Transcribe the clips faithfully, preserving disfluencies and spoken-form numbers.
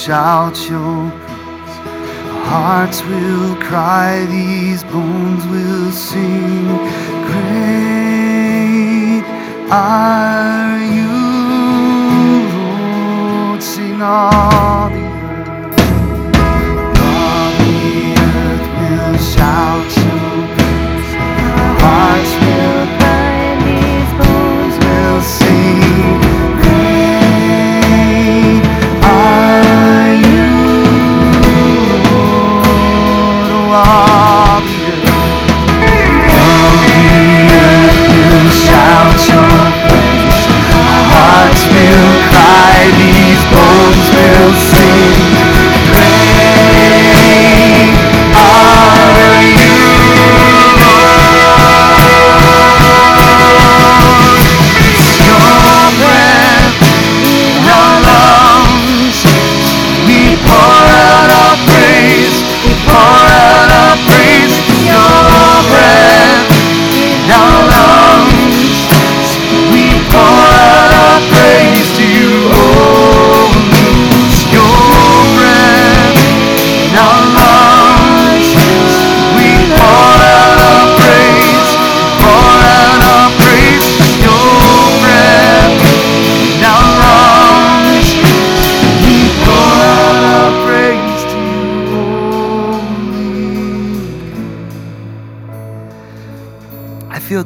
shout your praise. Our hearts will cry, these bones will sing. Great are you, Lord, sing all the earth. All the earth will shout your praise. Our hearts will cry, these bones will sing.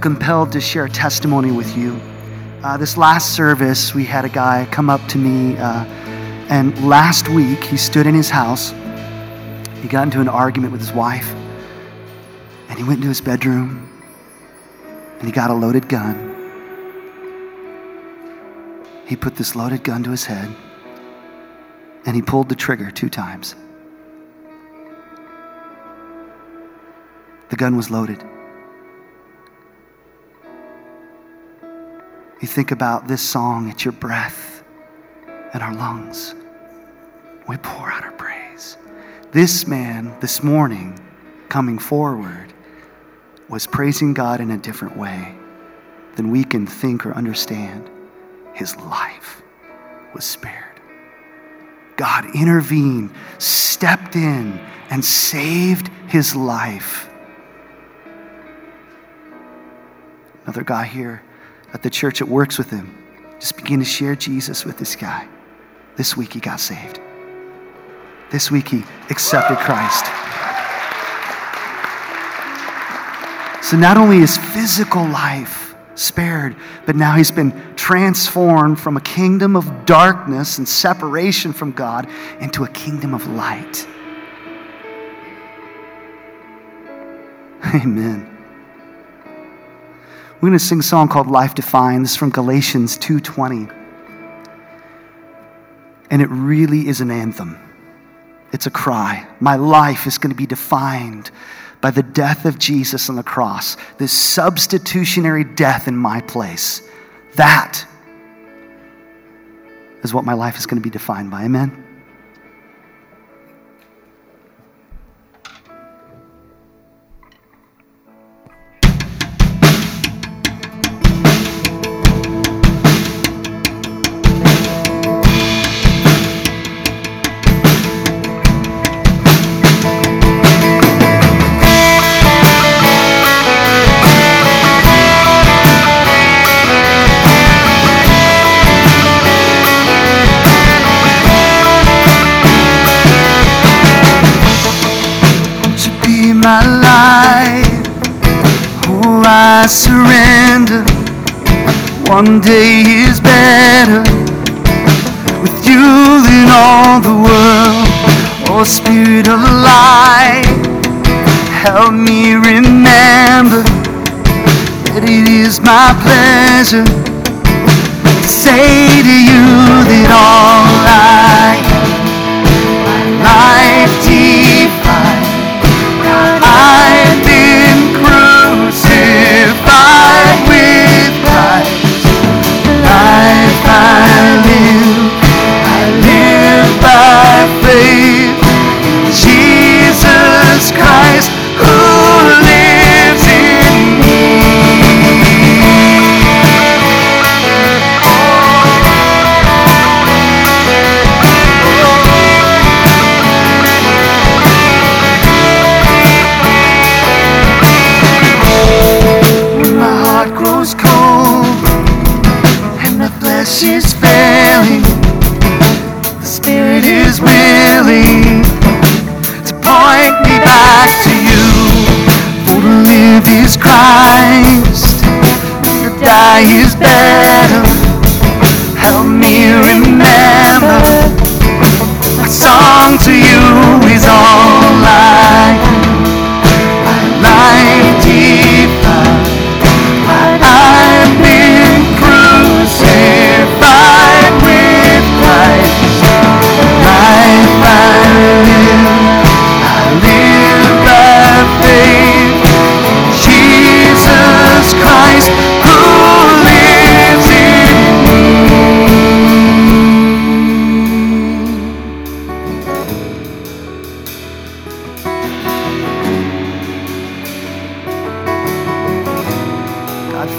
Compelled to share testimony with you. Uh, this last service, we had a guy come up to me, uh, and last week he stood in his house. He got into an argument with his wife, and he went into his bedroom, and he got a loaded gun. He put this loaded gun to his head, and he pulled the trigger two times. The gun was loaded. You think about this song, it's your breath and our lungs. We pour out our praise. This man, this morning, coming forward, was praising God in a different way than we can think or understand. His life was spared. God intervened, stepped in, and saved his life. Another guy here at the church that works with him, just begin to share Jesus with this guy. This week he got saved. This week he accepted Christ. So not only is physical life spared, but now he's been transformed from a kingdom of darkness and separation from God into a kingdom of light. Amen. We're going to sing a song called Life Defined. This is from Galatians two twenty. And it really is an anthem. It's a cry. My life is going to be defined by the death of Jesus on the cross, this substitutionary death in my place. That is what my life is going to be defined by. Amen. My life, oh, I surrender. One day is better with you than all the world. Oh, Spirit of light, help me remember that it is my pleasure to say to you that all I am, my life defined. I've been crucified with Christ. Life I live, I live by faith in Jesus Christ, who lives in me. Oh.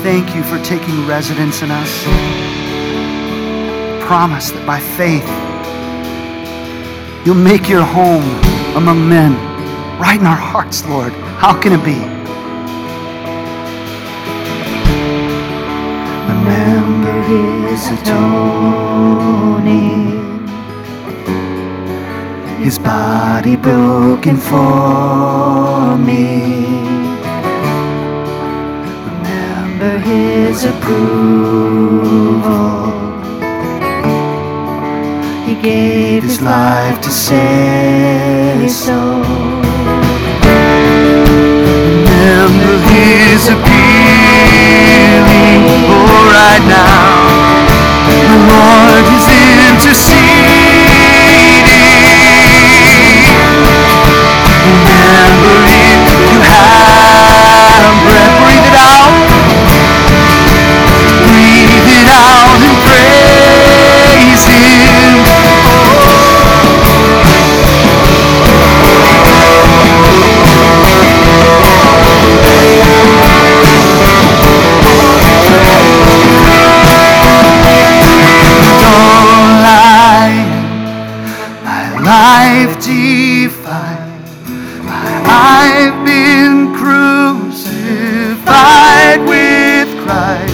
thank you for taking residence in us. I promise that by faith, you'll make your home among men right in our hearts, Lord. How can it be? Remember his atoning, his body broken for me. Remember his approval. He gave his life to say so. Remember his appealing, oh, right now. The Lord is interceding. Remember it, you had a breath, breathe it out. Breathe it out and praise Him. Don't lie, my life defied, I've been crucified with Christ.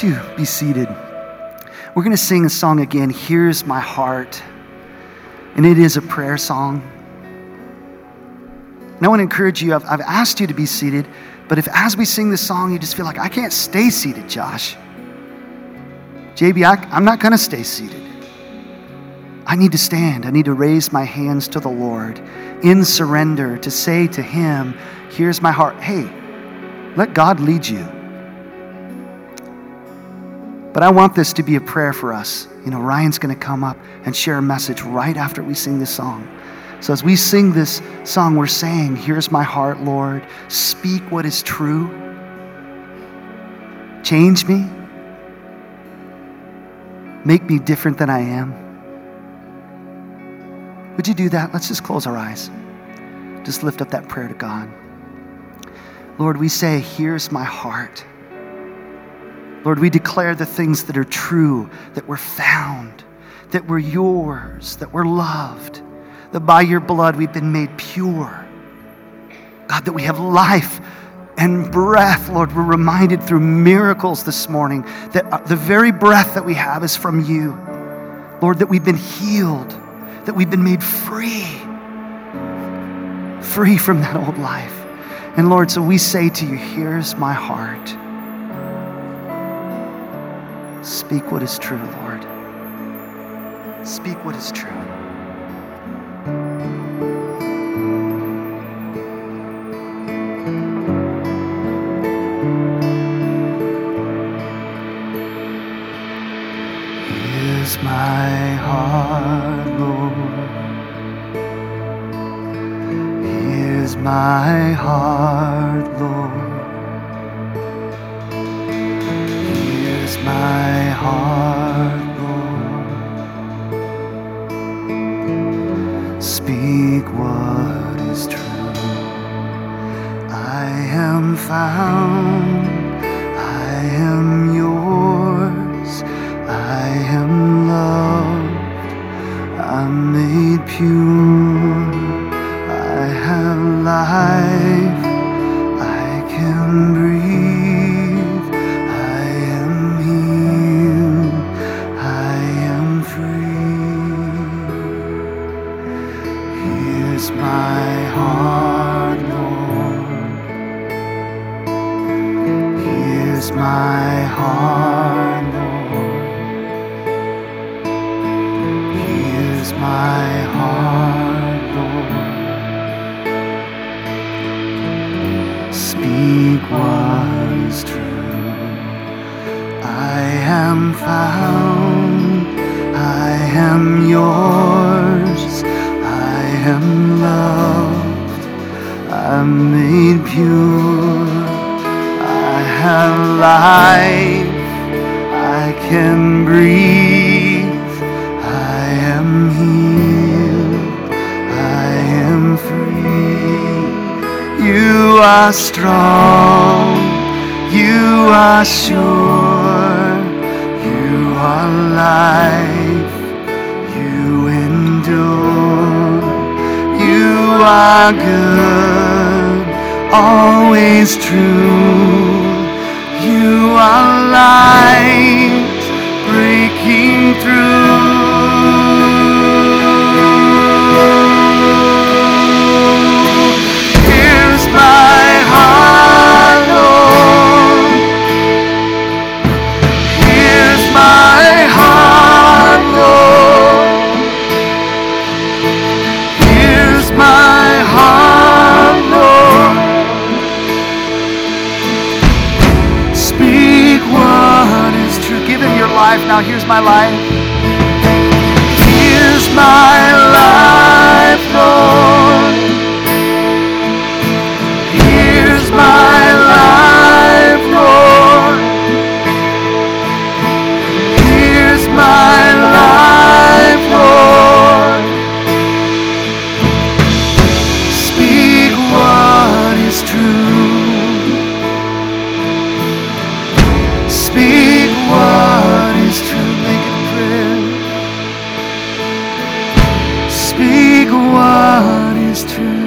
You be seated. We're going to sing a song again, Here's My Heart, and it is a prayer song. And I want to encourage you, I've, I've asked you to be seated, but if as we sing this song, you just feel like, I can't stay seated, Josh. J B, I, I'm not going to stay seated. I need to stand. I need to raise my hands to the Lord in surrender to say to Him, here's my heart. Hey, let God lead you. But I want this to be a prayer for us. You know, Ryan's going to come up and share a message right after we sing this song. So as we sing this song, we're saying, here's my heart, Lord. Speak what is true. Change me. Make me different than I am. Would you do that? Let's just close our eyes. Just lift up that prayer to God. Lord, we say, here's my heart. Lord, we declare the things that are true, that we're found, that we're yours, that we're loved, that by your blood we've been made pure. God, that we have life and breath. Lord, we're reminded through miracles this morning that the very breath that we have is from you. Lord, that we've been healed, that we've been made free, free from that old life. And Lord, so we say to you, here's my heart. Speak what is true, Lord. Speak what is true. Here's my heart, Lord. Here's my heart, Lord. My heart, Lord, speak what is true. I am found, I am yours, I am loved, I'm made pure, I have life, I can breathe. I pierce my heart, Lord. Pierce my heart, Lord. Speak what is true. I am found, I am yours, I am loved, I'm made pure. I have life, I can breathe, I am healed, I am free. You are strong, you are sure, you are life, you endure, you are good, always true. You are light breaking through. Here's my heart, Lord. Here's my heart, Lord. Here's my heart, Lord. Life. Now here's my life. Here's my life, Lord. Here's my life, Lord. Here's my life, Lord. Speak what is true. Speak what. What is true?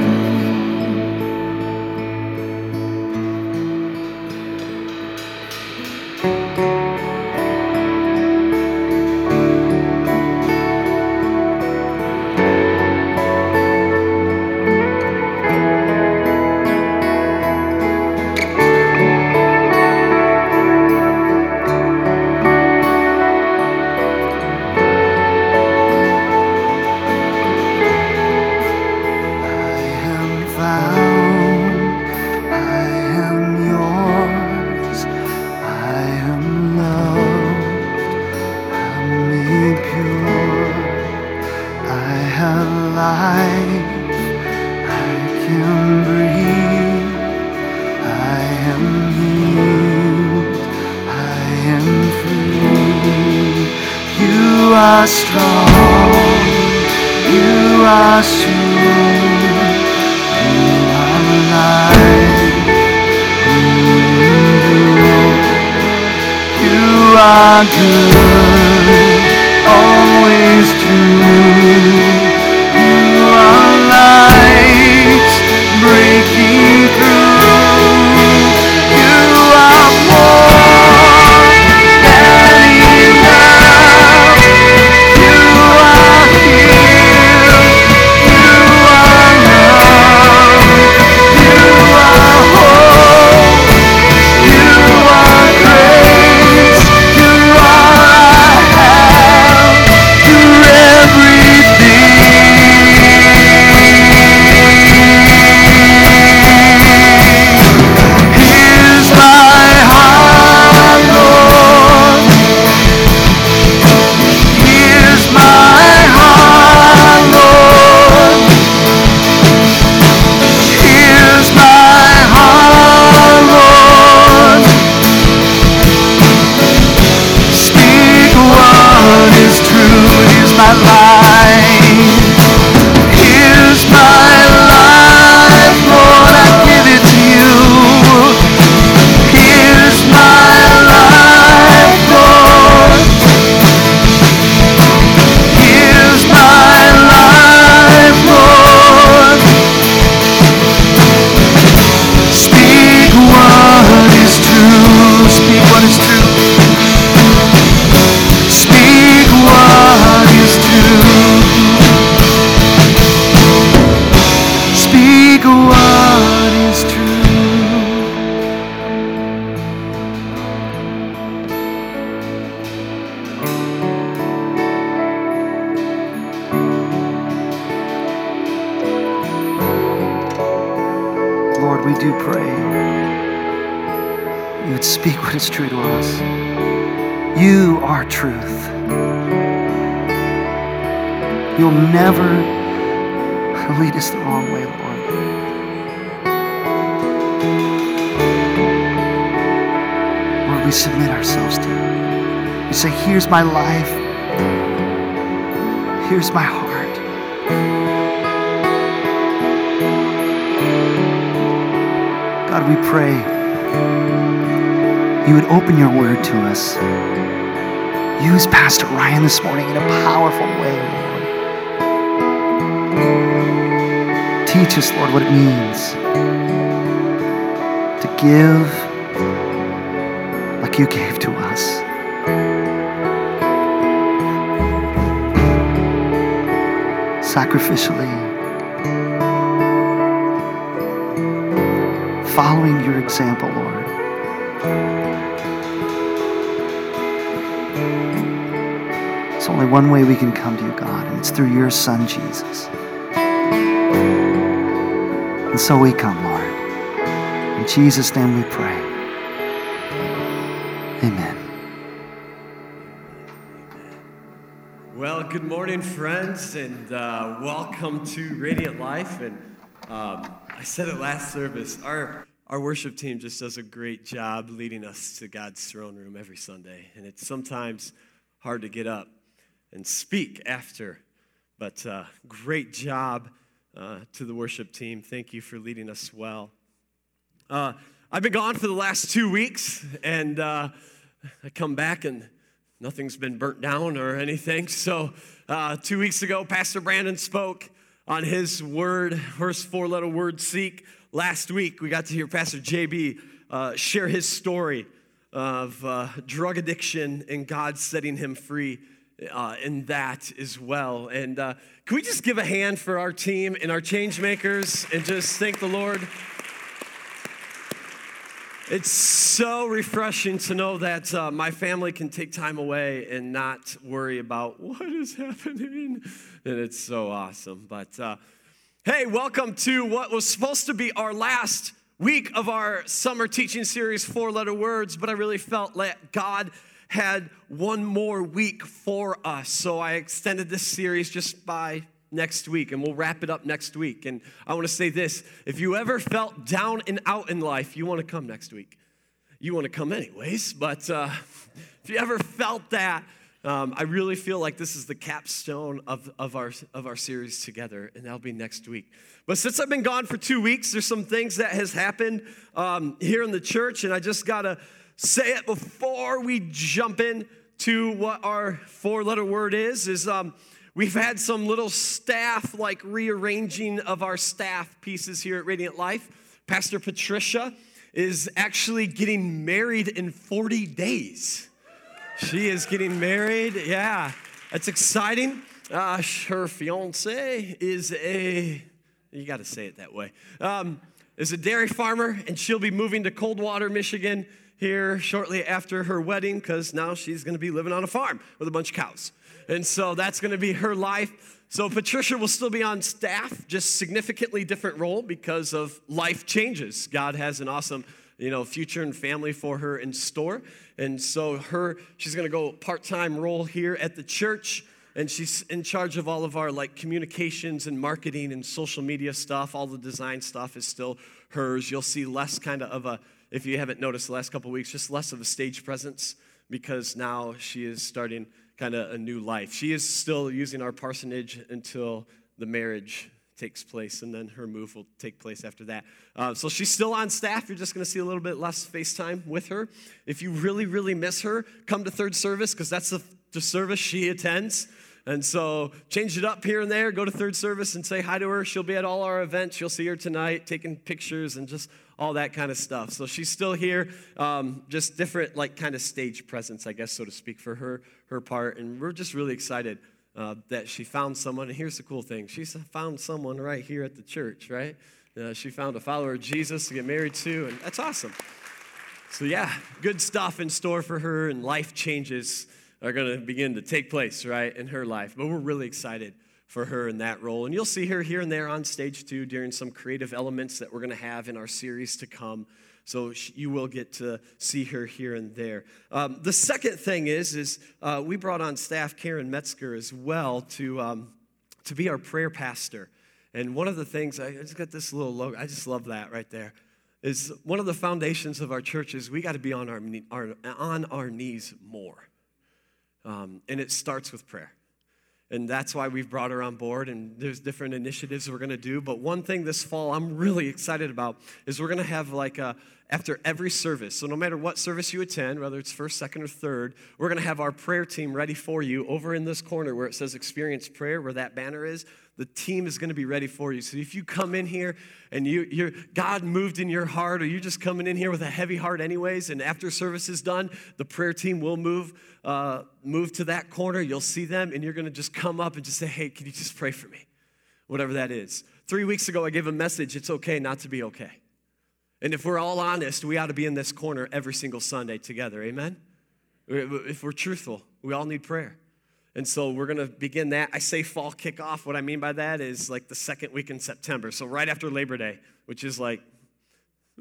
You are You would speak what is true to us. You are truth. You'll never lead us the wrong way, Lord. Lord, we submit ourselves to you. We say, here's my life. Here's my heart. God, we pray you would open your word to us. Use Pastor Ryan this morning in a powerful way, Lord. Teach us, Lord, what it means to give like you gave to us. Sacrificially. Following your example, Lord. It's only one way we can come to you, God, and it's through your Son, Jesus. And so we come, Lord. In Jesus' name we pray. Amen. Well, good morning, friends, and uh, welcome to Radiant Life. And um, I said it last service, our our worship team just does a great job leading us to God's throne room every Sunday, and it's sometimes hard to get up and speak after, but uh, great job uh, to the worship team. Thank you for leading us well. Uh, I've been gone for the last two weeks, and uh, I come back and nothing's been burnt down or anything, so uh, two weeks ago, Pastor Brandon spoke on his word, first four-letter word, seek. Last week, we got to hear Pastor J B uh, share his story of uh, drug addiction and God setting him free uh, in that as well. And uh, can we just give a hand for our team and our change makers and just thank the Lord? It's so refreshing to know that uh, my family can take time away and not worry about what is happening, and it's so awesome. But uh, hey, welcome to what was supposed to be our last week of our summer teaching series, Four-Letter Words, but I really felt like God had one more week for us, so I extended this series just by next week, and we'll wrap it up next week. And I want to say this, if you ever felt down and out in life, you want to come next week. You want to come anyways, but uh, if you ever felt that, um, I really feel like this is the capstone of, of, our, of our series together, and that'll be next week. But since I've been gone for two weeks, there's some things that has happened um, here in the church, and I just got to say it before we jump in to what our four-letter word is, is... Um, We've had some little staff, like rearranging of our staff pieces here at Radiant Life. Pastor Patricia is actually getting married in forty days. She is getting married. Yeah, that's exciting. Uh, her fiance is a, you got to say it that way, um, is a dairy farmer, and she'll be moving to Coldwater, Michigan here shortly after her wedding, because now she's going to be living on a farm with a bunch of cows. And so that's going to be her life. So Patricia will still be on staff, just significantly different role because of life changes. God has an awesome, you know, future and family for her in store. And so her, she's going to go part-time role here at the church. And she's in charge of all of our, like, communications and marketing and social media stuff. All the design stuff is still hers. You'll see less kind of a, if you haven't noticed the last couple of weeks, just less of a stage presence because now she is starting kind of a new life. She is still using our parsonage until the marriage takes place, and then her move will take place after that. Uh, so she's still on staff. You're just going to see a little bit less FaceTime with her. If you really, really miss her, come to third service, because that's the, the service she attends. And so change it up here and there. Go to third service and say hi to her. She'll be at all our events. You'll see her tonight taking pictures and just all that kind of stuff. So she's still here, um, just different, like, kind of stage presence, I guess, so to speak, for her her part. And we're just really excited uh, that she found someone. And here's the cool thing. She's found someone right here at the church, right? Uh, she found a follower of Jesus to get married to, and that's awesome. So, yeah, good stuff in store for her, and life changes are going to begin to take place, right, in her life. But we're really excited for her in that role. And you'll see her here and there on stage, too, during some creative elements that we're going to have in our series to come. So you will get to see her here and there. Um, the second thing is, is uh, we brought on staff Karen Metzger as well to um, to be our prayer pastor. And one of the things, I just got this little logo, I just love that right there, is one of the foundations of our church is we got to be on our, our, on our knees more. Um, and it starts with prayer. And that's why we've brought her on board, and there's different initiatives we're going to do. But one thing this fall I'm really excited about is we're going to have like a, after every service, so no matter what service you attend, whether it's first, second, or third, we're going to have our prayer team ready for you over in this corner where it says Experience Prayer, where that banner is. The team is going to be ready for you. So if you come in here and you, you're, God moved in your heart, or you're just coming in here with a heavy heart anyways, and after service is done, the prayer team will move uh, move to that corner. You'll see them, and you're going to just come up and just say, hey, can you just pray for me? Whatever that is. Three weeks ago, I gave a message, it's okay not to be okay. And if we're all honest, we ought to be in this corner every single Sunday together, amen? If we're truthful, we all need prayer. And so we're going to begin that. I say fall kickoff. What I mean by that is like the second week in September. So right after Labor Day, which is like,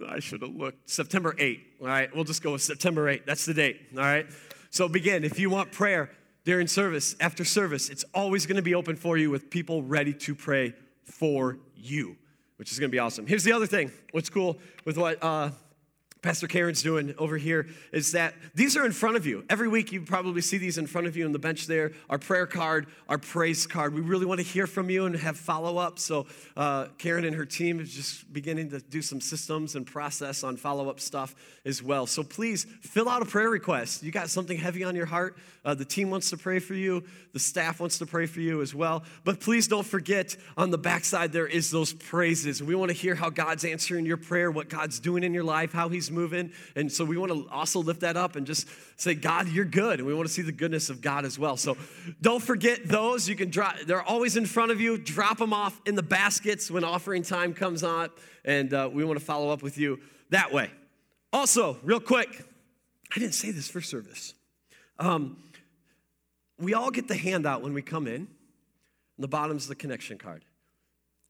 I should have looked. September eighth, all right? We'll just go with September eighth. That's the date, all right? So begin. If you want prayer during service, after service, it's always going to be open for you with people ready to pray for you, which is going to be awesome. Here's the other thing. What's cool with what uh, Pastor Karen's doing over here is that these are in front of you. Every week you probably see these in front of you on the bench there, our prayer card, our praise card. We really want to hear from you and have follow-up. So uh, Karen and her team is just beginning to do some systems and process on follow-up stuff as well. So please fill out a prayer request. You got something heavy on your heart. Uh, the team wants to pray for you. The staff wants to pray for you as well. But please don't forget on the backside there is those praises. We want to hear how God's answering your prayer, what God's doing in your life, how he's moving. And so we want to also lift that up and just say, God, you're good. And we want to see the goodness of God as well. So don't forget those. You can drop, they're always in front of you. Drop them off in the baskets when offering time comes on. And uh, we want to follow up with you that way. Also, real quick, I didn't say this for service. Um, we all get the handout when we come in. The bottom's the connection card.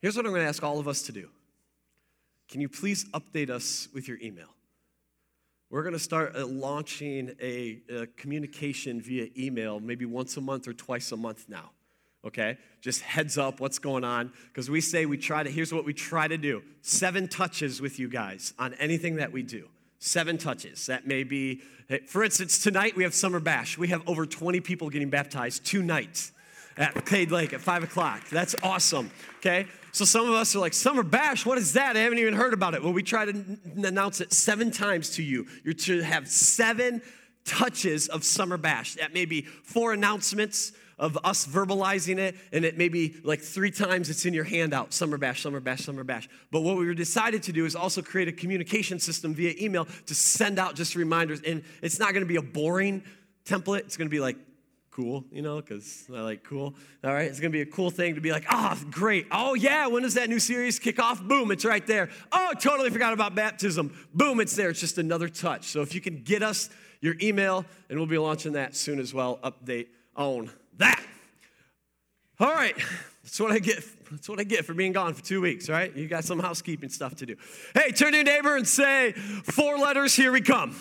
Here's what I'm going to ask all of us to do. Can you please update us with your email? We're going to start launching a, a communication via email maybe once a month or twice a month now, okay? Just heads up what's going on, because we say we try to, here's what we try to do, seven touches with you guys on anything that we do. Seven touches. That may be, for instance, tonight we have Summer Bash. We have over twenty people getting baptized two nights at Cade Lake at five o'clock. That's awesome, okay? So some of us are like, Summer Bash, what is that? I haven't even heard about it. Well, we try to n- announce it seven times to you. You're to have seven touches of Summer Bash. That may be four announcements of us verbalizing it, and it may be like three times it's in your handout, Summer Bash, Summer Bash, Summer Bash. But what we decided to do is also create a communication system via email to send out just reminders. And it's not going to be a boring template. It's going to be like, cool, you know, because I like cool. All right, it's going to be a cool thing to be like, oh, great. Oh, yeah, when does that new series kick off? Boom, it's right there. Oh, totally forgot about baptism. Boom, it's there. It's just another touch. So if you can get us your email, and we'll be launching that soon as well. Update on that. All right, that's what I get. That's what I get for being gone for two weeks, all right? You got some housekeeping stuff to do. Hey, turn to your neighbor and say, four letters, here we come.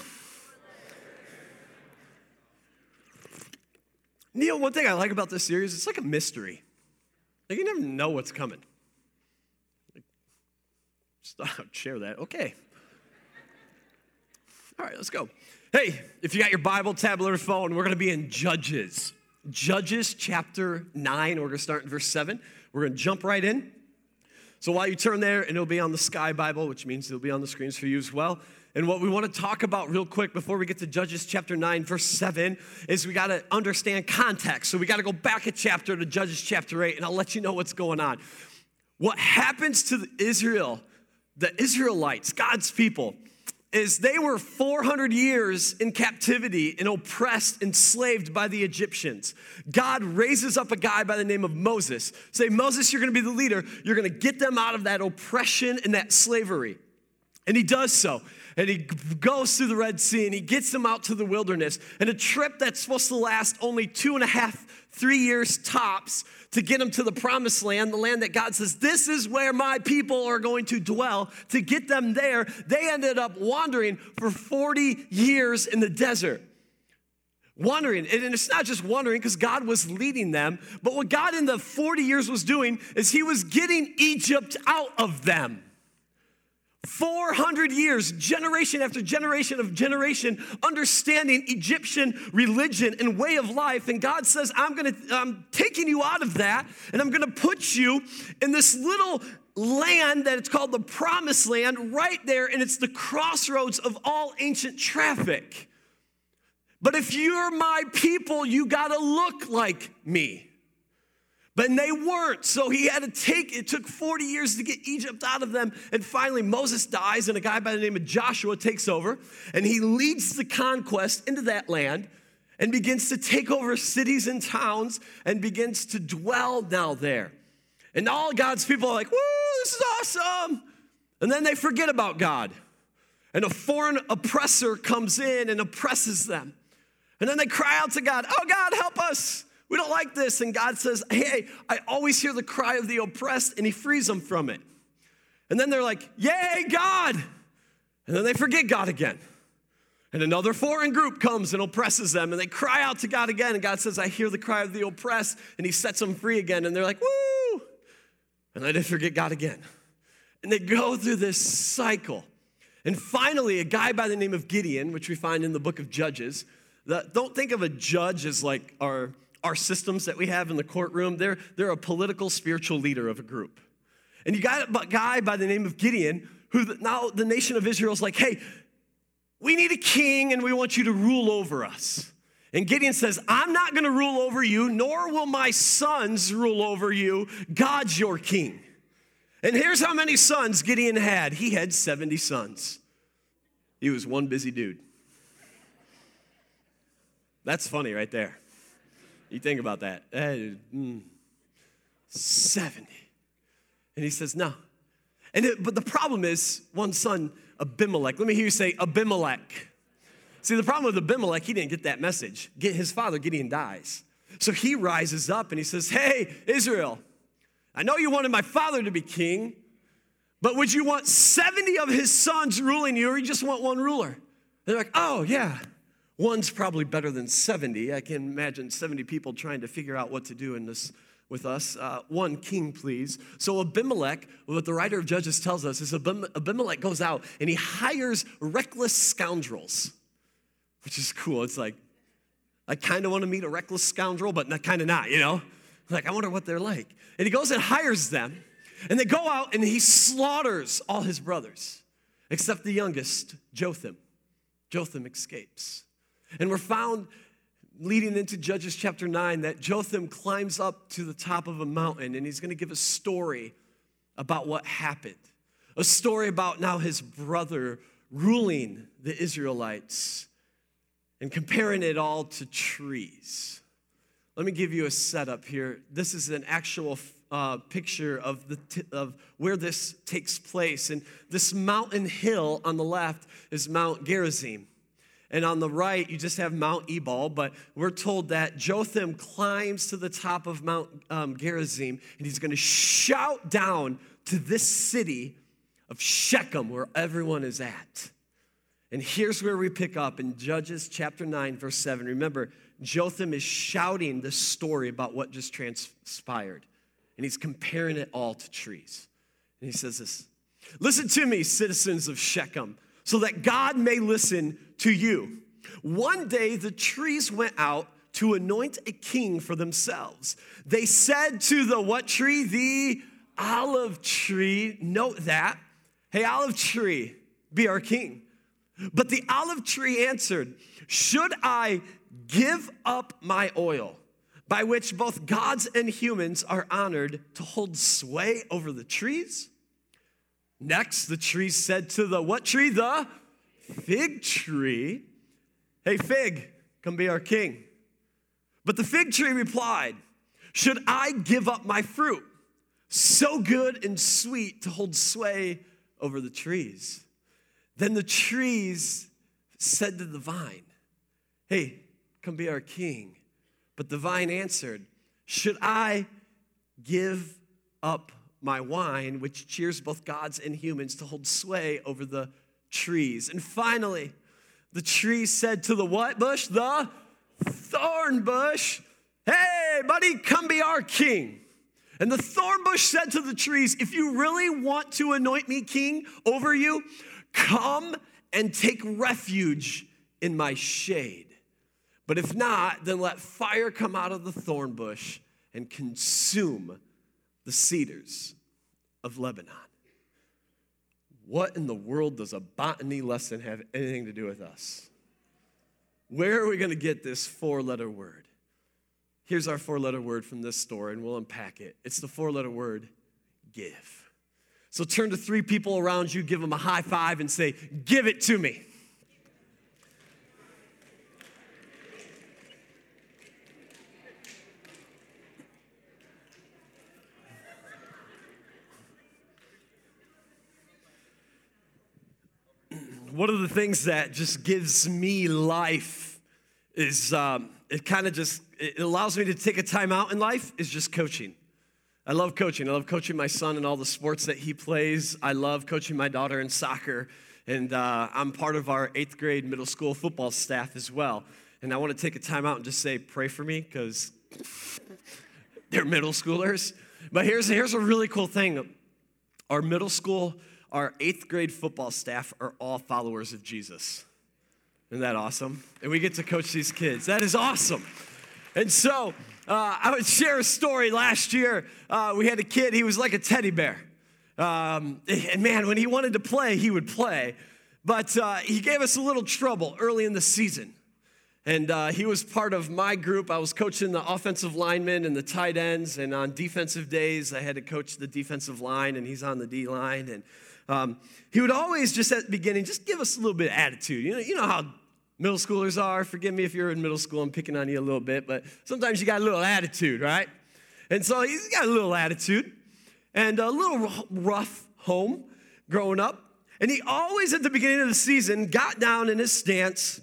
Neil, one thing I like about this series, it's like a mystery. Like, you never know what's coming. Like, just thought I'd share that. Okay. All right, let's go. Hey, if you got your Bible, tablet, or phone, we're going to be in Judges. Judges chapter nine. We're going to start in verse seven. We're going to jump right in. So while you turn there, and it'll be on the Sky Bible, which means it'll be on the screens for you as well. And what we want to talk about real quick before we get to Judges chapter nine, verse seven, is we got to understand context. So we got to go back a chapter to Judges chapter eight, and I'll let you know what's going on. What happens to the Israel, the Israelites, God's people, is they were four hundred years in captivity and oppressed, enslaved by the Egyptians. God raises up a guy by the name of Moses. Say, Moses, you're going to be the leader. You're going to get them out of that oppression and that slavery. And he does so. and he goes through the Red Sea, and he gets them out to the wilderness. And a trip that's supposed to last only two and a half, three years tops to get them to the promised land, the land that God says, this is where my people are going to dwell. To get them there, they ended up wandering for forty years in the desert. Wandering, and it's not just wandering because God was leading them, but what God in the forty years was doing is he was getting Egypt out of them. four hundred years, generation after generation of generation, understanding Egyptian religion and way of life. And God says, I'm gonna, I'm taking you out of that, and I'm gonna put you in this little land that it's called the Promised Land right there, and it's the crossroads of all ancient traffic. But if you're my people, you got to look like me. But they weren't, so he had to take, it took forty years to get Egypt out of them. And finally, Moses dies, and a guy by the name of Joshua takes over, and he leads the conquest into that land and begins to take over cities and towns and begins to dwell now there. And all God's people are like, woo, this is awesome. And then they forget about God. And a foreign oppressor comes in and oppresses them. And then they cry out to God, oh, God, help us. We don't like this. And God says, hey, I always hear the cry of the oppressed, and he frees them from it. And then they're like, yay, God. And then they forget God again. And another foreign group comes and oppresses them, and they cry out to God again. And God says, I hear the cry of the oppressed, and he sets them free again. And they're like, woo. And then they forget God again. And they go through this cycle. And finally, a guy by the name of Gideon, which we find in the book of Judges, the, don't think of a judge as like our, our systems that we have in the courtroom. They're, they're a political, spiritual leader of a group. And you got a guy by the name of Gideon who the, now the nation of Israel is like, hey, we need a king and we want you to rule over us. And Gideon says, I'm not going to rule over you, nor will my sons rule over you. God's your king. And here's how many sons Gideon had. He had seventy sons. He was one busy dude. That's funny right there. You think about that. seventy. And he says, no. And it, but the problem is, one son, Abimelech. Let me hear you say Abimelech. See, the problem with Abimelech, he didn't get that message. His father, Gideon, dies. So he rises up and he says, hey, Israel, I know you wanted my father to be king, but would you want seventy of his sons ruling you, or you just want one ruler? They're like, oh, yeah, one's probably better than seventy. I can imagine seventy people trying to figure out what to do in this with us. Uh, one king, please. So Abimelech, what the writer of Judges tells us, is Abimelech goes out, and he hires reckless scoundrels, which is cool. It's like, I kind of want to meet a reckless scoundrel, but kind of not, you know? Like, I wonder what they're like. And he goes and hires them, and they go out, and he slaughters all his brothers, except the youngest, Jotham. Jotham escapes. And we're found, leading into Judges chapter nine, that Jotham climbs up to the top of a mountain, and he's going to give a story about what happened, a story about now his brother ruling the Israelites and comparing it all to trees. Let me give you a setup here. This is an actual uh, picture of the t- of where this takes place. And this mountain hill on the left is Mount Gerizim. And on the right, you just have Mount Ebal. But we're told that Jotham climbs to the top of Mount um, Gerizim, and he's going to shout down to this city of Shechem, where everyone is at. And here's where we pick up in Judges chapter nine, verse seven. Remember, Jotham is shouting this story about what just transpired, and he's comparing it all to trees. And he says this, listen to me, citizens of Shechem, so that God may listen to you. One day the trees went out to anoint a king for themselves. They said to the what tree? The olive tree. Note that. Hey, olive tree, be our king. But the olive tree answered, should I give up my oil, by which both gods and humans are honored, to hold sway over the trees? Next, the tree said to the what tree? The fig tree. Hey, fig, come be our king. But the fig tree replied, should I give up my fruit, so good and sweet, to hold sway over the trees? Then the trees said to the vine, hey, come be our king. But the vine answered, should I give up my wine, which cheers both gods and humans, to hold sway over the trees? And finally, the tree said to the what bush? The thorn bush, hey, buddy, come be our king. And the thorn bush said to the trees, if you really want to anoint me king over you, come and take refuge in my shade. But if not, then let fire come out of the thorn bush and consume the cedars of Lebanon. What in the world does a botany lesson have anything to do with us? Where are we going to get this four-letter word? Here's our four-letter word from this story, and we'll unpack it. It's the four-letter word, give. So turn to three people around you, give them a high five, and say, give it to me. One of the things that just gives me life is um, it kind of just, it allows me to take a time out in life is just coaching. I love coaching. I love coaching my son in all the sports that he plays. I love coaching my daughter in soccer. And uh, I'm part of our eighth grade middle school football staff as well. And I want to take a time out and just say, pray for me, because they're middle schoolers. But here's, here's a really cool thing. Our middle school Our eighth grade football staff are all followers of Jesus. Isn't that awesome? And we get to coach these kids. That is awesome. And so uh, I would share a story. Last year, uh, we had a kid. He was like a teddy bear. Um, and, man, when he wanted to play, he would play. But uh, he gave us a little trouble early in the season. And uh, he was part of my group. I was coaching the offensive linemen and the tight ends. And on defensive days, I had to coach the defensive line, and he's on the D line. And Um, he would always, just at the beginning, just give us a little bit of attitude. You know, you know how middle schoolers are. Forgive me if you're in middle school. I'm picking on you a little bit. But sometimes you got a little attitude, right? And so he's got a little attitude and a little rough home growing up. And he always, at the beginning of the season, got down in his stance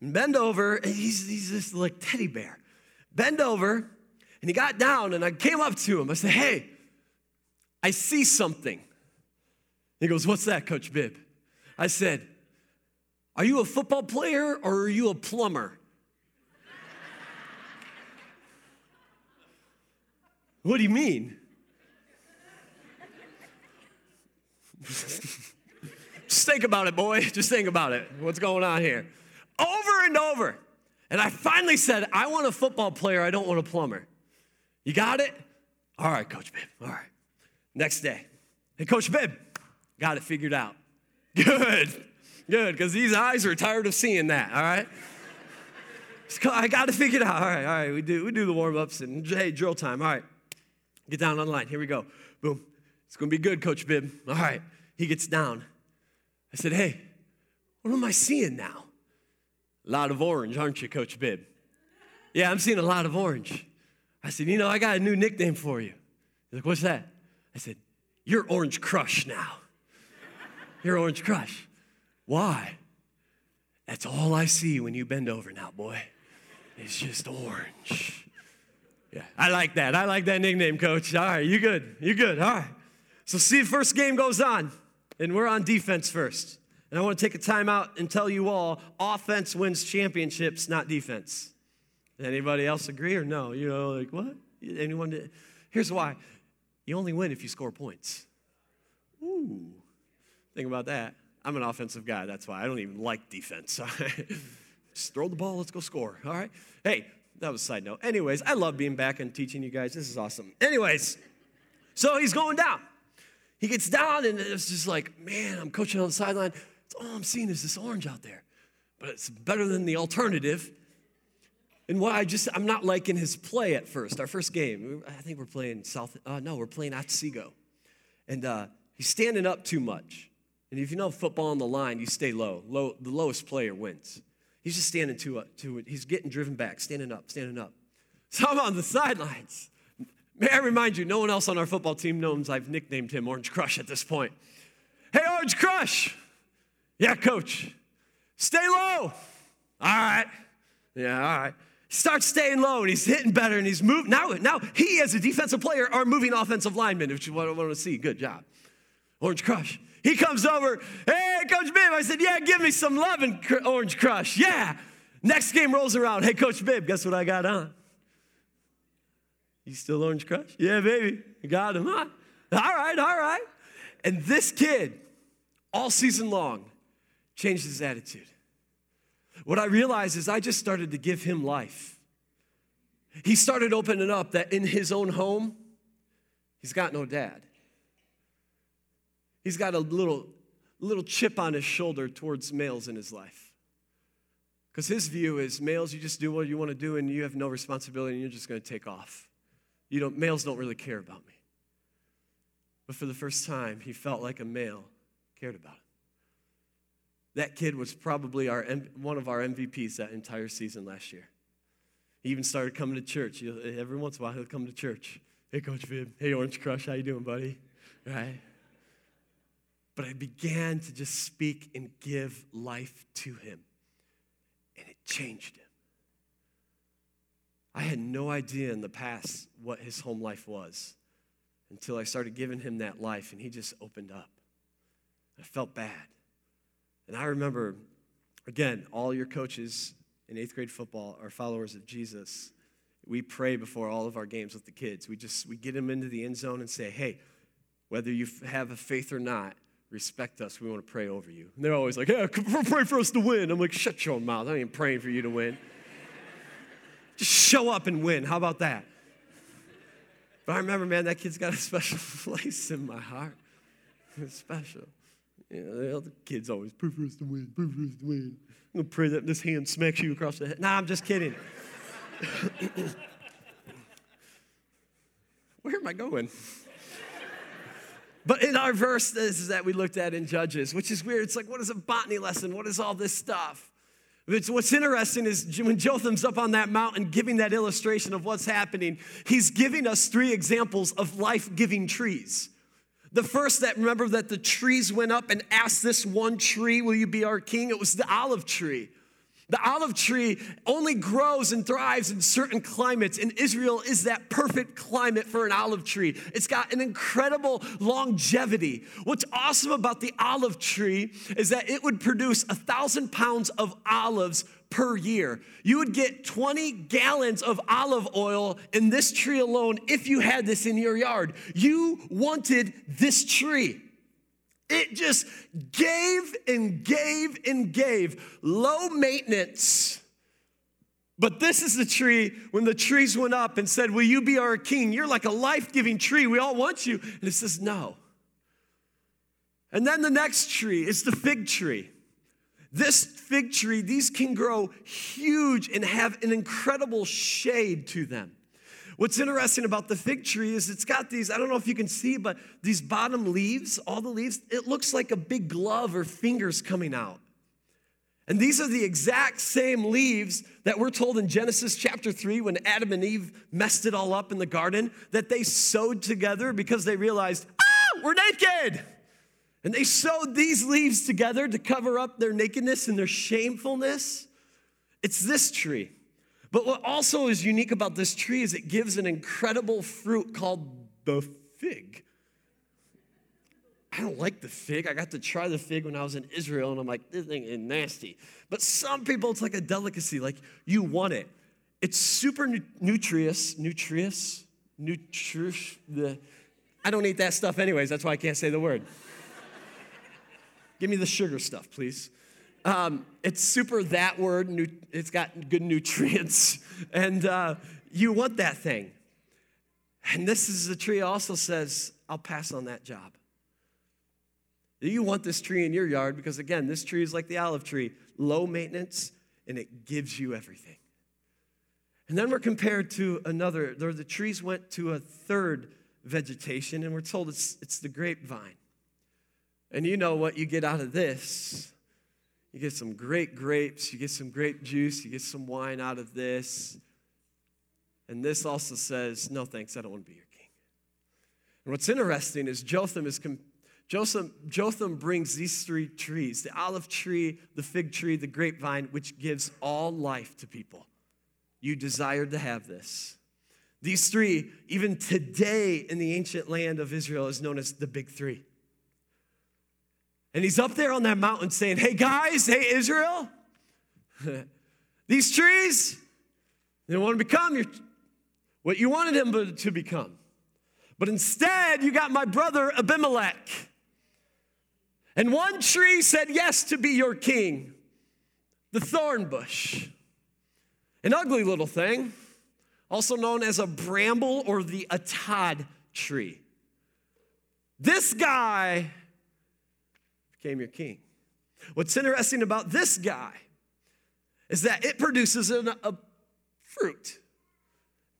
and bend over. And he's, he's this like teddy bear. Bend over. And he got down. And I came up to him. I said, hey, I see something. He goes, what's that, Coach Bibb? I said, are you a football player or are you a plumber? What do you mean? Just think about it, boy. Just think about it. What's going on here? Over and over. And I finally said, I want a football player. I don't want a plumber. You got it? All right, Coach Bibb. All right. Next day. Hey, Coach Bibb. Got it figured out. Good. Good, because these eyes are tired of seeing that, all right? I got it figured out. All right, all right. We do we do the warm-ups and, hey, drill time. All right. Get down on the line. Here we go. Boom. It's going to be good, Coach Bibb. All right. He gets down. I said, hey, what am I seeing now? A lot of orange, aren't you, Coach Bibb? Yeah, I'm seeing a lot of orange. I said, you know, I got a new nickname for you. He's like, what's that? I said, you're Orange Crush now. Your Orange Crush. Why? That's all I see when you bend over now, boy. It's just orange. Yeah, I like that. I like that nickname, Coach. All right, you good. You good. All right. So see, first game goes on, and we're on defense first. And I want to take a time out and tell you all, offense wins championships, not defense. Anybody else agree or no? You know, like, what? Anyone? Did? Here's why. You only win if you score points. Ooh. Think about that. I'm an offensive guy. That's why I don't even like defense. Just throw the ball. Let's go score. All right. Hey, that was a side note. Anyways, I love being back and teaching you guys. This is awesome. Anyways, so he's going down. He gets down, and it's just like, man, I'm coaching on the sideline. It's all I'm seeing is this orange out there, but it's better than the alternative. And why I just I'm not liking his play at first. Our first game, I think we're playing South. Uh, no, we're playing Otsego, and uh, he's standing up too much. And if you know football on the line, you stay low. Low, the lowest player wins. He's just standing to up to it. He's getting driven back, standing up, standing up. So I'm on the sidelines. May I remind you, no one else on our football team knows I've nicknamed him Orange Crush at this point. Hey, Orange Crush, Yeah, coach. Stay low. All right. Yeah, all right. Starts staying low, and he's hitting better, and he's moving. Now, now he, as a defensive player, are moving offensive linemen, which is what I want to see. Good job. Orange Crush. He comes over. Hey, Coach Bibb. I said, yeah, give me some love and cr- Orange Crush. Yeah. Next game rolls around. Hey, Coach Bibb, guess what I got on? You still Orange Crush? Yeah, baby. Got him on. All right, all right. And this kid, all season long, changed his attitude. What I realized is I just started to give him life. He started opening up that in his own home, he's got no dad. He's got a little, little chip on his shoulder towards males in his life. Because his view is males, you just do what you want to do and you have no responsibility and you're just going to take off. You don't, males don't really care about me. But for the first time, he felt like a male cared about him. That kid was probably our one of our M V Ps that entire season last year. He even started coming to church. Every once in a while, he'll come to church. Hey, Coach Bib. Hey, Orange Crush. How you doing, buddy? Right? But I began to just speak and give life to him, and it changed him. I had no idea in the past what his home life was until I started giving him that life, and he just opened up. I felt bad. And I remember, again, all your coaches in eighth grade football are followers of Jesus. We pray before all of our games with the kids. We just we get them into the end zone and say, hey, whether you have a faith or not, respect us. We want to pray over you. And they're always like, yeah, pray for us to win. I'm like, shut your mouth. I ain't praying for you to win. Just show up and win. How about that? But I remember, man, that kid's got a special place in my heart. It's special. You know, the other kids always, pray for us to win, pray for us to win. I'm going to pray that this hand smacks you across the head. Nah, I'm just kidding. Where am I going? But in our verse, this is that we looked at in Judges, which is weird. It's like, what is a botany lesson? What is all this stuff? It's, what's interesting is when Jotham's up on that mountain giving that illustration of what's happening, he's giving us three examples of life-giving trees. The first that, remember that the trees went up and asked this one tree, will you be our king? It was the olive tree. The olive tree only grows and thrives in certain climates, and Israel is that perfect climate for an olive tree. It's got an incredible longevity. What's awesome about the olive tree is that it would produce a thousand pounds of olives per year. You would get twenty gallons of olive oil in this tree alone if you had this in your yard. You wanted this tree. It just gave and gave and gave. Low maintenance. But this is the tree, when the trees went up and said, will you be our king? You're like a life-giving tree. We all want you. And it says, no. And then the next tree is the fig tree. This fig tree, these can grow huge and have an incredible shade to them. What's interesting about the fig tree is it's got these, I don't know if you can see, but these bottom leaves, all the leaves, it looks like a big glove or fingers coming out. And these are the exact same leaves that we're told in Genesis chapter three when Adam and Eve messed it all up in the garden that they sewed together because they realized, ah, we're naked. And they sewed these leaves together to cover up their nakedness and their shamefulness. It's this tree. But what also is unique about this tree is it gives an incredible fruit called the fig. I don't like the fig. I got to try the fig when I was in Israel, and I'm like, this thing is nasty. But some people, it's like a delicacy. Like, you want it. It's super nu- nutritious. Nutritious? Nutritious? I don't eat that stuff anyways. That's why I can't say the word. Give me the sugar stuff, please. Um, it's super that word. Nu- it's got good nutrients. And uh, you want that thing. And this is the tree also says, I'll pass on that job. You want this tree in your yard because, again, this tree is like the olive tree. Low maintenance, and it gives you everything. And then we're compared to another. There, the trees went to a third vegetation, and we're told it's, it's the grapevine. And you know what you get out of this. You get some great grapes, you get some grape juice, you get some wine out of this. And this also says, no thanks, I don't want to be your king. And what's interesting is Jotham is com- Jotham, Jotham brings these three trees, the olive tree, the fig tree, the grapevine, which gives all life to people. You desired to have this. These three, even today in the ancient land of Israel, is known as the big three. And he's up there on that mountain saying, hey, guys, hey, Israel, these trees, they want to become your, what you wanted them to become. But instead, you got my brother Abimelech. And one tree said yes to be your king, the thorn bush, an ugly little thing, also known as a bramble or the atad tree. This guy became your king. What's interesting about this guy is that it produces an, a fruit.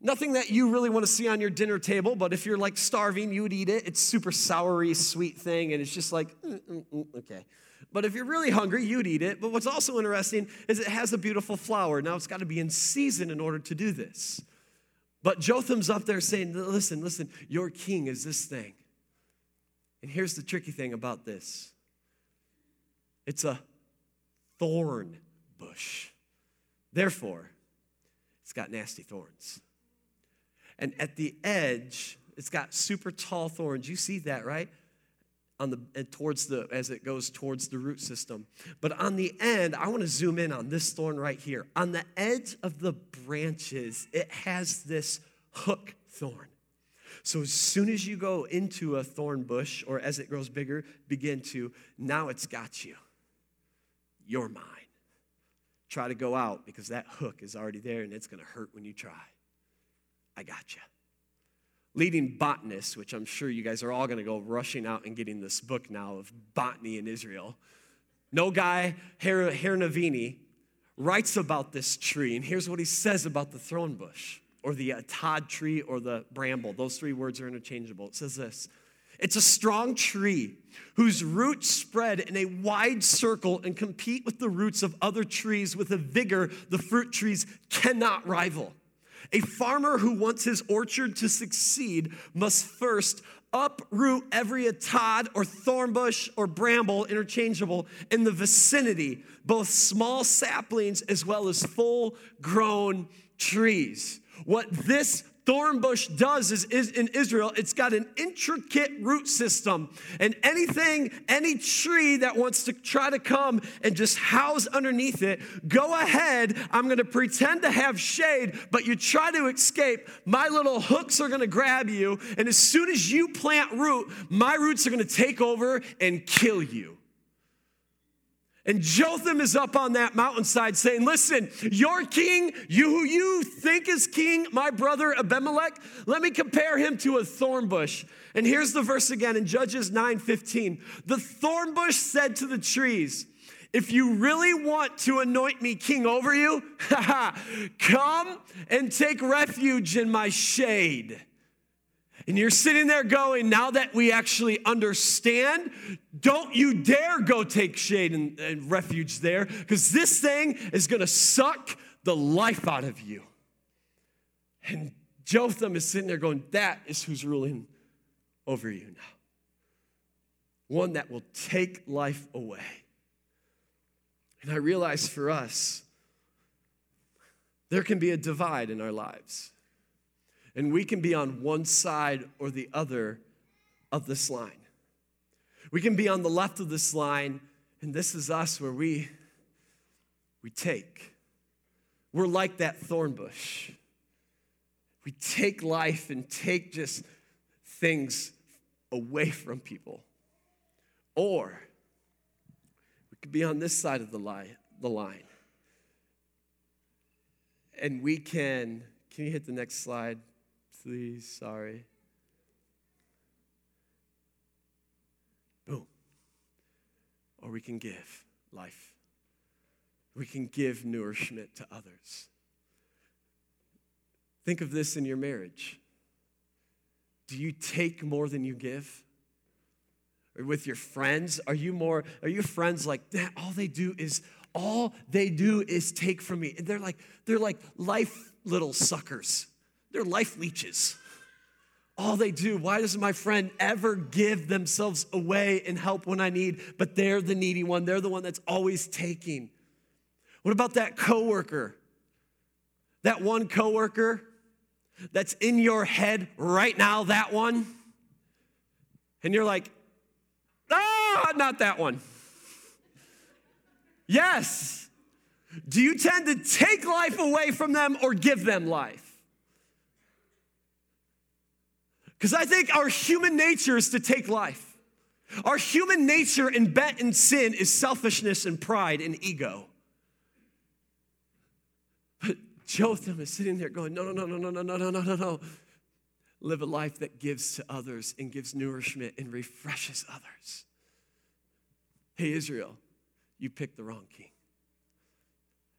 Nothing that you really want to see on your dinner table, but if you're like starving, you would eat it. It's super soury, sweet thing, and it's just like, mm, mm, mm, okay. But if you're really hungry, you'd eat it. But what's also interesting is it has a beautiful flower. Now, it's got to be in season in order to do this. But Jotham's up there saying, listen, listen, your king is this thing. And here's the tricky thing about this. It's a thorn bush. Therefore, it's got nasty thorns. And at the edge, it's got super tall thorns. You see that, right? On the towards the as it goes towards the root system. But on the end, I want to zoom in on this thorn right here. On the edge of the branches, it has this hook thorn. So as soon as you go into a thorn bush, or as it grows bigger, begin to, now it's got you. You're mine. Try to go out because that hook is already there and it's going to hurt when you try. I got you. Leading botanists, which I'm sure you guys are all going to go rushing out and getting this book now of botany in Israel, Nogah Hareuveni writes about this tree, and here's what he says about the thorn bush, or the atad tree, or the bramble. Those three words are interchangeable. It says this: it's a strong tree whose roots spread in a wide circle and compete with the roots of other trees with a vigor the fruit trees cannot rival. A farmer who wants his orchard to succeed must first uproot every atad or thorn bush or bramble, interchangeable, in the vicinity, both small saplings as well as full-grown trees. What this thorn bush does is, is in Israel, it's got an intricate root system. And anything, any tree that wants to try to come and just house underneath it, go ahead, I'm going to pretend to have shade, but you try to escape, my little hooks are going to grab you, and as soon as you plant root, my roots are going to take over and kill you. And Jotham is up on that mountainside saying, listen, your king, you who you think is king, my brother Abimelech, let me compare him to a thorn bush. And here's the verse again in Judges nine fifteen. The thorn bush said to the trees, if you really want to anoint me king over you, come and take refuge in my shade. And you're sitting there going, now that we actually understand, don't you dare go take shade and, and refuge there, because this thing is going to suck the life out of you. And Jotham is sitting there going, that is who's ruling over you now. One that will take life away. And I realize for us, there can be a divide in our lives. And we can be on one side or the other of this line. We can be on the left of this line, and this is us where we, we take. We're like that thorn bush. We take life and take just things away from people. Or we could be on this side of the line, the line. And we can, can you hit the next slide? Please, sorry. Boom. Or we can give life. We can give nourishment to others. Think of this in your marriage. Do you take more than you give? Or with your friends, are you more, are you friends like that? All they do is, all they do is take from me. And they're like, they're like life little suckers. They're life leeches. all they do. Why doesn't my friend ever give themselves away and help when I need? But they're the needy one. They're the one that's always taking. What about that coworker? That one coworker that's in your head right now, that one. And you're like, ah, not that one. Yes. Do you tend to take life away from them or give them life? Because I think our human nature is to take life. Our human nature in bet and sin is selfishness and pride and ego. But Jotham is sitting there going, no, no, no, no, no, no, no, no, no, no. Live a life that gives to others and gives nourishment and refreshes others. Hey, Israel, you picked the wrong king.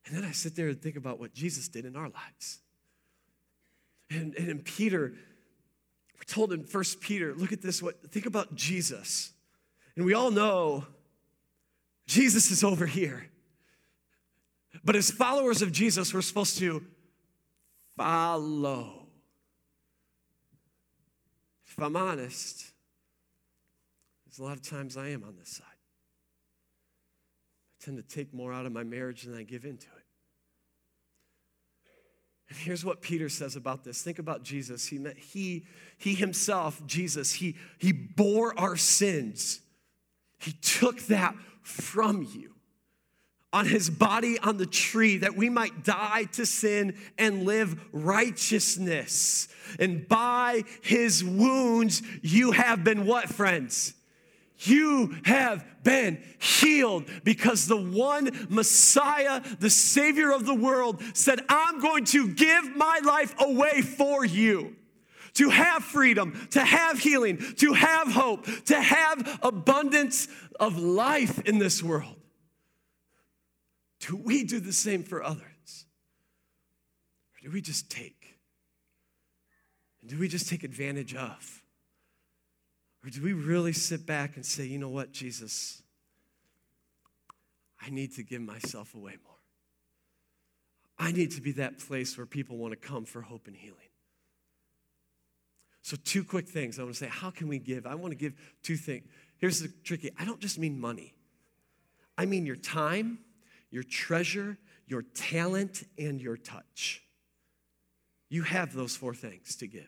And then I sit there and think about what Jesus did in our lives. And, and in Peter, we're told in First Peter, look at this, what, think about Jesus. And we all know Jesus is over here. But as followers of Jesus, we're supposed to follow. If I'm honest, there's a lot of times I am on this side. I tend to take more out of my marriage than I give into it. And here's what Peter says about this. Think about Jesus. He met, he, he himself, Jesus, he, he bore our sins. He took that from you on his body on the tree that we might die to sin and live righteousness. And by his wounds, you have been what, friends? You have been healed because the one Messiah, the Savior of the world, said, I'm going to give my life away for you to have freedom, to have healing, to have hope, to have abundance of life in this world. Do we do the same for others? Or do we just take? And do we just take advantage of? Or do we really sit back and say, you know what, Jesus, I need to give myself away more. I need to be that place where people want to come for hope and healing. So two quick things. I want to say, how can we give? I want to give two things. Here's the tricky. I don't just mean money. I mean your time, your treasure, your talent, and your touch. You have those four things to give.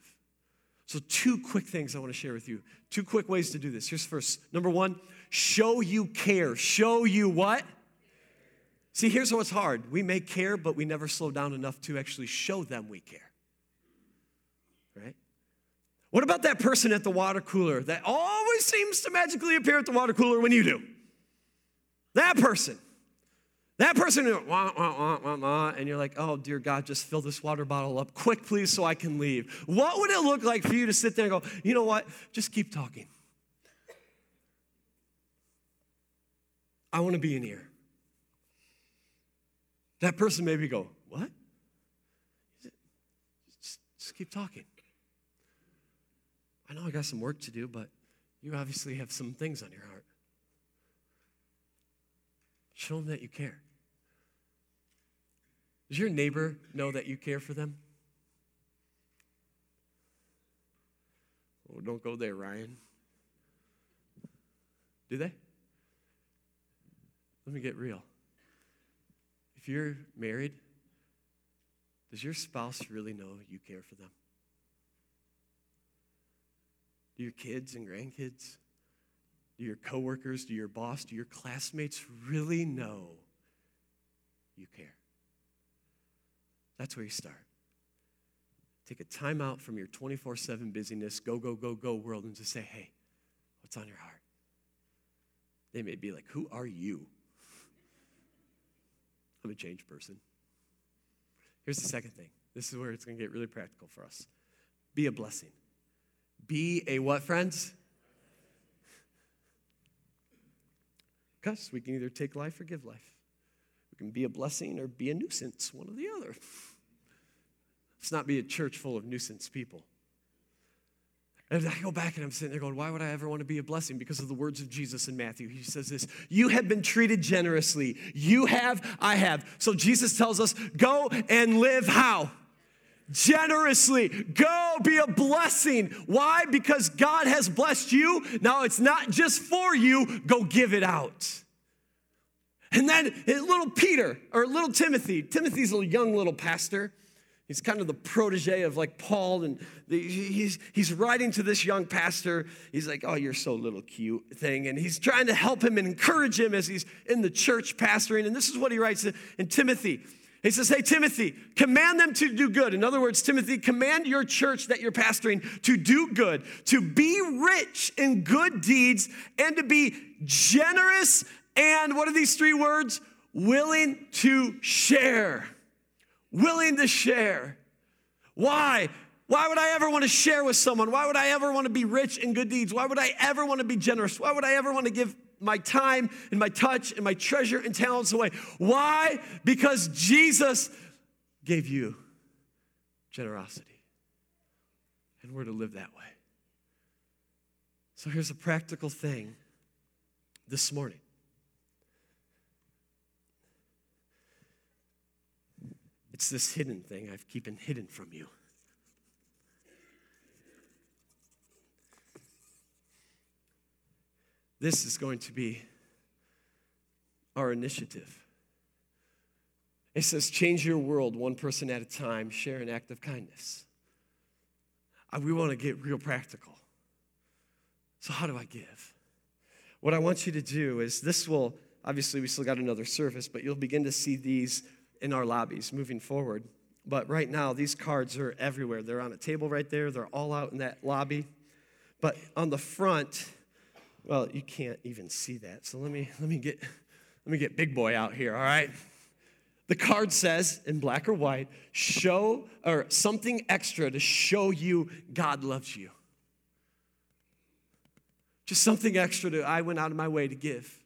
So two quick things I want to share with you. Two quick ways to do this. Here's first. Number one, show you care. Show you what? See, here's what's hard. We may care, but we never slow down enough to actually show them we care. Right? What about that person at the water cooler that always seems to magically appear at the water cooler when you do? That person. That person who went, wah, wah, wah, wah, wah, and you're like, oh, dear God, just fill this water bottle up quick, please, so I can leave. What would it look like for you to sit there and go, you know what, just keep talking. I want to be in here. That person maybe go, what? Just, just keep talking. I know I got some work to do, but you obviously have some things on your heart. Show them that you care. Does your neighbor know that you care for them? Oh, don't go there, Ryan. Do they? Let me get real. If you're married, does your spouse really know you care for them? Do your kids and grandkids? Do your coworkers, do your boss, do your classmates really know you care? That's where you start. Take a time out from your twenty-four seven busyness, go, go, go, go world, and just say, hey, what's on your heart? They may be like, who are you? I'm a changed person. Here's the second thing. This is where it's going to get really practical for us. Be a blessing. Be a what, friends? Because we can either take life or give life. We can be a blessing or be a nuisance, one or the other. Let's not be a church full of nuisance people. And I go back and I'm sitting there going, why would I ever want to be a blessing? Because of the words of Jesus in Matthew. He says this, you have been treated generously. You have, I have. So Jesus tells us, go and live how? generously. Go be a blessing. Why? Because God has blessed you. Now it's not just for you. Go give it out. And then little Peter, or little Timothy. Timothy's a young little pastor. He's kind of the protege of like Paul, and the, he's he's writing to this young pastor. He's like, oh, you're so little cute thing. And he's trying to help him and encourage him as he's in the church pastoring. And this is what he writes in Timothy. He says, hey, Timothy, command them to do good. In other words, Timothy, command your church that you're pastoring to do good, to be rich in good deeds, and to be generous and, what are these three words? Willing to share. Willing to share. Why? Why would I ever want to share with someone? Why would I ever want to be rich in good deeds? Why would I ever want to be generous? Why would I ever want to give my time and my touch and my treasure and talents away? Why? Because Jesus gave you generosity. And we're to live that way. So here's a practical thing this morning. It's this hidden thing I've keeping hidden from you. This is going to be our initiative. It says, change your world one person at a time. Share an act of kindness. We want to get real practical. So how do I give? What I want you to do is this will, obviously we still got another service, but you'll begin to see these in our lobbies moving forward. But right now, these cards are everywhere. They're on a table right there. They're all out in that lobby. But on the front, well, you can't even see that. So let me let me get let me get big boy out here, all right? The card says in black or white, show or something extra to show you God loves you. Just something extra to I went out of my way to give.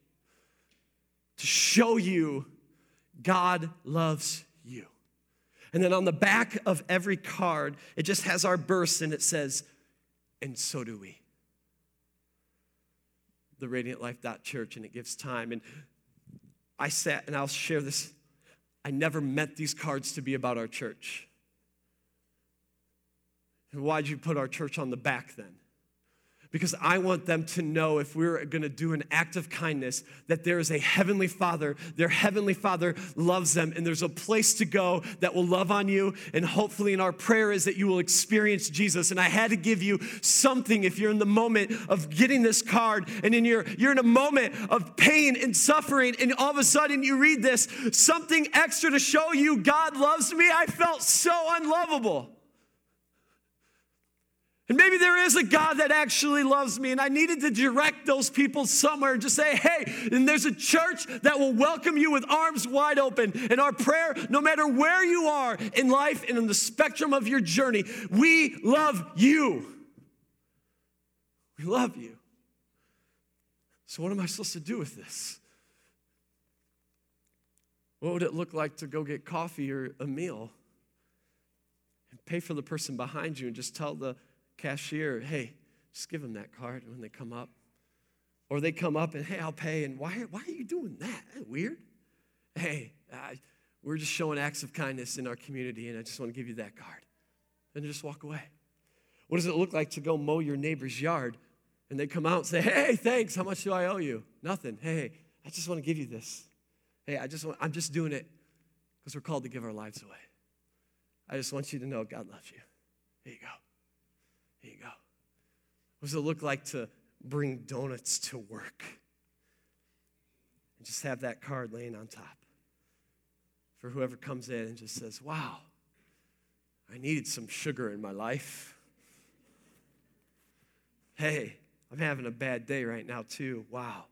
To show you God loves you. And then on the back of every card, it just has our verse, and it says, and so do we. The Radiant Life Church, and it gives time. And I sat, and I'll share this. I never meant these cards to be about our church. And why'd you put our church on the back then? Because I want them to know if we're going to do an act of kindness that there is a heavenly Father. Their heavenly Father loves them, and there's a place to go that will love on you, and hopefully in our prayer is that you will experience Jesus. And I had to give you something if you're in the moment of getting this card and in your, you're in a moment of pain and suffering, and all of a sudden you read this, something extra to show you God loves me. I felt so unlovable. And maybe there is a God that actually loves me, and I needed to direct those people somewhere and just say, hey, and there's a church that will welcome you with arms wide open. And our prayer, no matter where you are in life and in the spectrum of your journey, we love you. We love you. So what am I supposed to do with this? What would it look like to go get coffee or a meal and pay for the person behind you and just tell the cashier, hey, just give them that card when they come up. Or they come up and, hey, I'll pay. And why, why are you doing that? That's weird. Hey, I, we're just showing acts of kindness in our community, and I just want to give you that card. And just walk away. What does it look like to go mow your neighbor's yard? And they come out and say, hey, thanks. How much do I owe you? Nothing. Hey, I just want to give you this. Hey, I just want, I'm just doing it because we're called to give our lives away. I just want you to know God loves you. Here you go. There you go. What does it look like to bring donuts to work? And just have that card laying on top for whoever comes in and just says, wow, I needed some sugar in my life. Hey, I'm having a bad day right now too. Wow.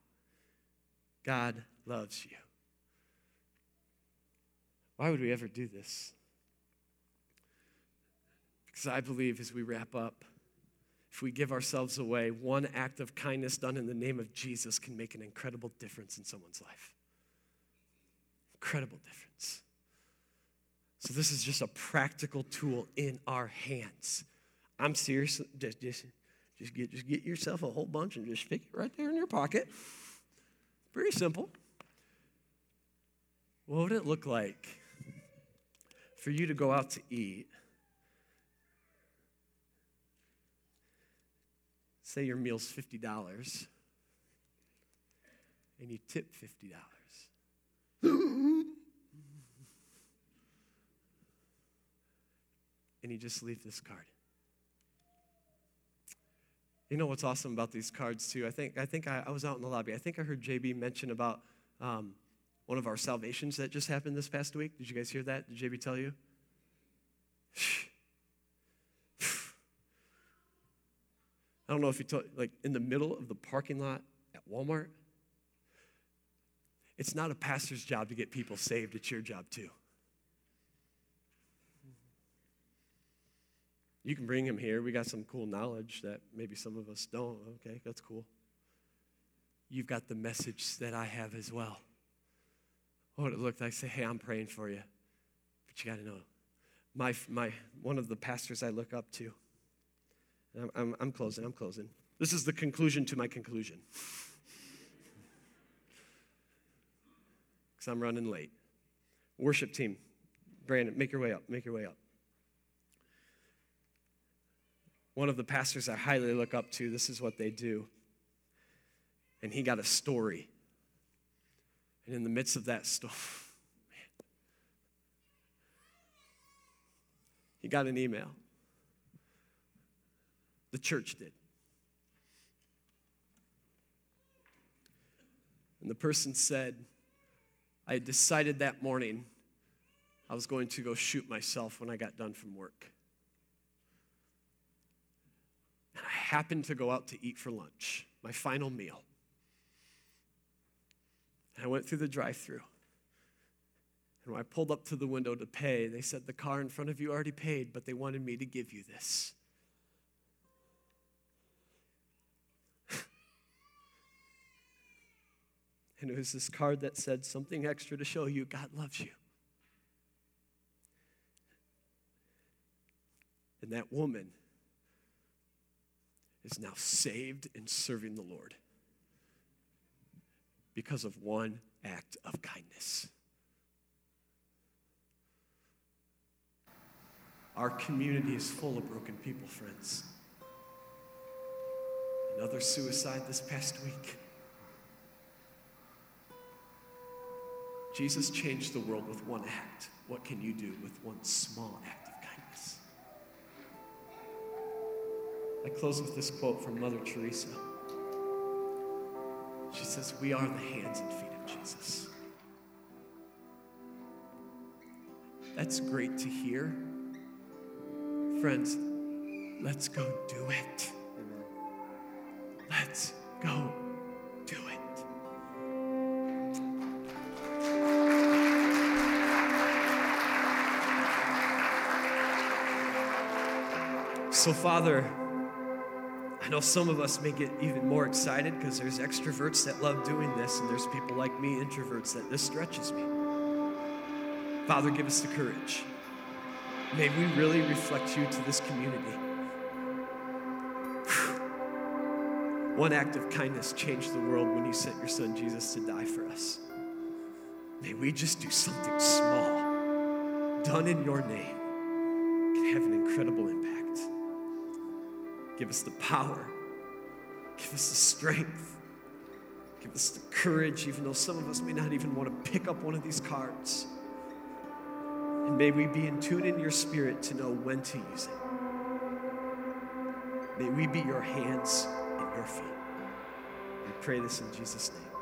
God loves you. Why would we ever do this? Because I believe as we wrap up, if we give ourselves away, one act of kindness done in the name of Jesus can make an incredible difference in someone's life. Incredible difference. So this is just a practical tool in our hands. I'm serious. Just, just, just, get, just get yourself a whole bunch and just stick it right there in your pocket. Very simple. What would it look like for you to go out to eat Say your meal's fifty dollars, and you tip fifty dollars. And you just leave this card. You know what's awesome about these cards, too? I think I think I, I was out in the lobby. I think I heard J B mention about um, one of our salvations that just happened this past week. Did you guys hear that? Did J B tell you? I don't know if you told, like, in the middle of the parking lot at Walmart. It's not a pastor's job to get people saved. It's your job, too. You can bring him here. We got some cool knowledge that maybe some of us don't. Okay, that's cool. You've got the message that I have as well. What it looked like, say, hey, I'm praying for you. But you got to know, my my one of the pastors I look up to, and I'm, I'm, I'm closing, I'm closing. This is the conclusion to my conclusion. Because I'm running late. Worship team, Brandon, make your way up, make your way up. One of the pastors I highly look up to, this is what they do. And he got a story. And in the midst of that story, man, he got an email. The church did. And the person said, I decided that morning I was going to go shoot myself when I got done from work. And I happened to go out to eat for lunch, my final meal. And I went through the drive-thru. And when I pulled up to the window to pay, they said, the car in front of you already paid, but they wanted me to give you this. And it was this card that said, something extra to show you God loves you. And that woman is now saved and serving the Lord because of one act of kindness. Our community is full of broken people, friends. Another suicide this past week. Jesus changed the world with one act. What can you do with one small act of kindness? I close with this quote from Mother Teresa. She says, we are the hands and feet of Jesus. That's great to hear. Friends, let's go do it. Let's go do it. So, Father, I know some of us may get even more excited because there's extroverts that love doing this, and there's people like me, introverts, that this stretches me. Father, give us the courage. May we really reflect you to this community. One act of kindness changed the world when you sent your son Jesus to die for us. May we just do something small, done in your name, can have an incredible impact. Give us the power. Give us the strength. Give us the courage, even though some of us may not even want to pick up one of these cards. And may we be in tune in your spirit to know when to use it. May we be your hands and your feet. We pray this in Jesus' name.